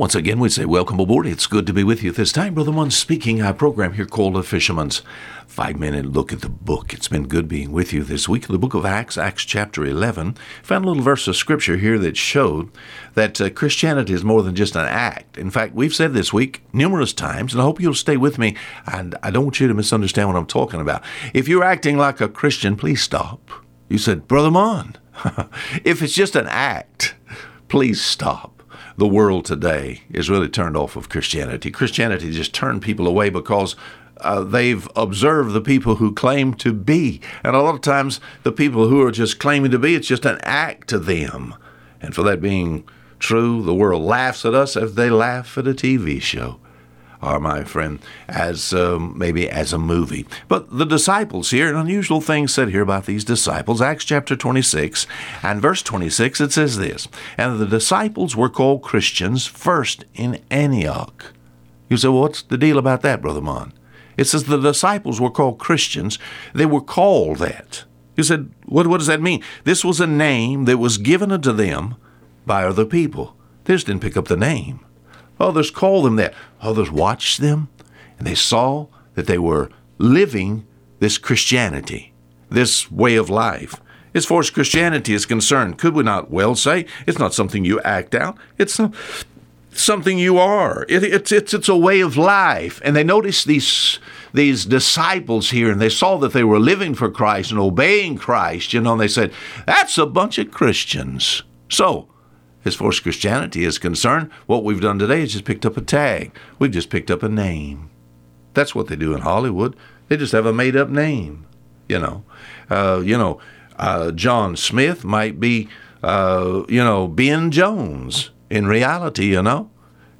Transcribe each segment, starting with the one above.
Once again, we say welcome aboard. It's good to be with you this time. Brother Mun speaking. Our program here called The Fisherman's 5 Minute Look at the Book. It's been good being with you this week. The book of Acts, Acts chapter 11. Found a little verse of scripture here that showed that Christianity is more than just an act. In fact, we've said this week numerous times, and I hope you'll stay with me. And I don't want you to misunderstand what I'm talking about. If you're acting like a Christian, please stop. You said, Brother Mun, if it's just an act, please stop. The world today is really turned off of Christianity. Christianity just turned people away because they've observed the people who claim to be. And a lot of times the people who are just claiming to be, it's just an act to them. And for that being true, the world laughs at us as they laugh at a TV show. Or, my friend, as maybe as a movie. But the disciples here, an unusual thing said here about these disciples, Acts chapter 26 and verse 26, it says this, and the disciples were called Christians first in Antioch. You say, well, what's the deal about that, Brother Mun? It says the disciples were called Christians. They were called that. You said, what does that mean? This was a name that was given unto them by other people. They just didn't pick up the name. Others called them that. Others watched them, and they saw that they were living this Christianity, this way of life. As far as Christianity is concerned, could we not well say it's not something you act out? It's something you are. It's a way of life. And they noticed these disciples here, and they saw that they were living for Christ and obeying Christ, you know, and they said, that's a bunch of Christians. So, as far as Christianity is concerned, what we've done today is just picked up a tag. We've just picked up a name. That's what they do in Hollywood. They just have a made-up name, you know. John Smith might be, Ben Jones in reality, you know.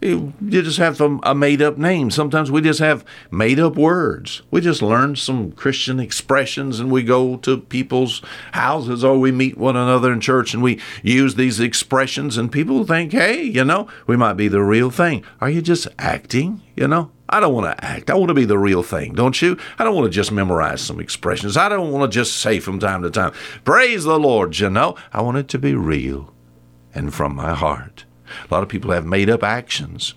You just have a made-up name. Sometimes we just have made-up words. We just learn some Christian expressions, and we go to people's houses, or we meet one another in church, and we use these expressions, and people think, hey, you know, we might be the real thing. Are you just acting, you know? I don't want to act. I want to be the real thing, don't you? I don't want to just memorize some expressions. I don't want to just say from time to time, praise the Lord, you know. I want it to be real and from my heart. A lot of people have made-up actions.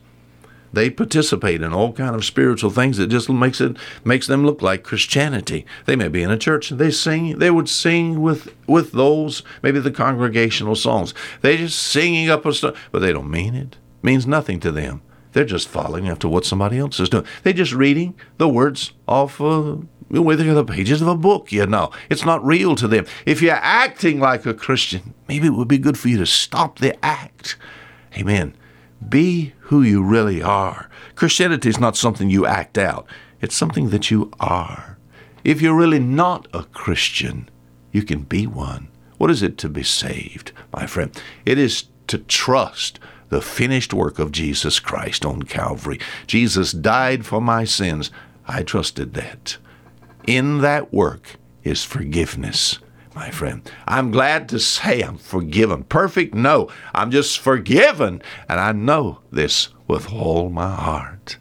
They participate in all kind of spiritual things that just makes them look like Christianity. They may be in a church and they sing. They would sing with those, maybe the congregational songs. They're just singing up a stuff, but they don't mean it. It means nothing to them. They're just following after what somebody else is doing. They're just reading the words off the pages of a book, you know. It's not real to them. If you're acting like a Christian, maybe it would be good for you to stop the act. Amen. Be who you really are. Christianity is not something you act out. It's something that you are. If you're really not a Christian, you can be one. What is it to be saved, my friend? It is to trust the finished work of Jesus Christ on Calvary. Jesus died for my sins. I trusted that. In that work is forgiveness. My friend, I'm glad to say I'm forgiven. Perfect? No, I'm just forgiven. And I know this with all my heart.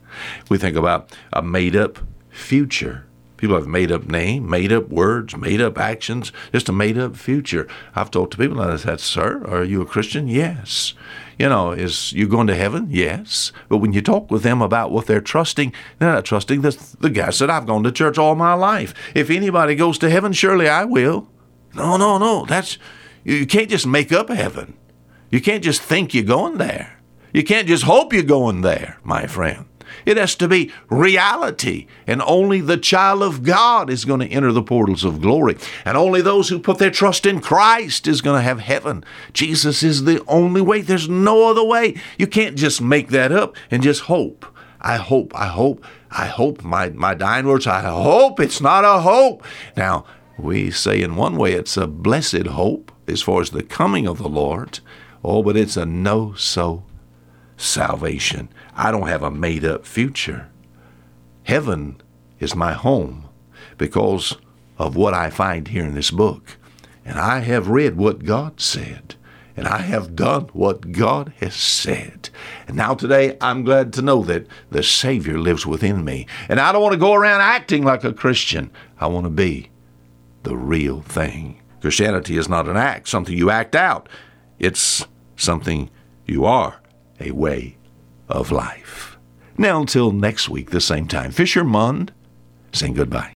We think about a made-up future. People have made-up name, made-up words, made-up actions, just a made-up future. I've talked to people and I said, sir, are you a Christian? Yes. You know, is you going to heaven? Yes. But when you talk with them about what they're trusting, they're not trusting. The guy said, I've gone to church all my life. If anybody goes to heaven, surely I will. No. You can't just make up heaven. You can't just think you're going there. You can't just hope you're going there, my friend. It has to be reality, and only the child of God is going to enter the portals of glory, and only those who put their trust in Christ is going to have heaven. Jesus is the only way. There's no other way. You can't just make that up and just hope. I hope. My dying words, I hope it's not a hope. Now, we say in one way it's a blessed hope as far as the coming of the Lord. Oh, but it's a no-so salvation. I don't have a made-up future. Heaven is my home because of what I find here in this book. And I have read what God said. And I have done what God has said. And now today, I'm glad to know that the Savior lives within me. And I don't want to go around acting like a Christian. I want to be the real thing. Christianity is not an act, something you act out. It's something you are, a way of life. Now, until next week, the same time, Fisher Mun saying goodbye.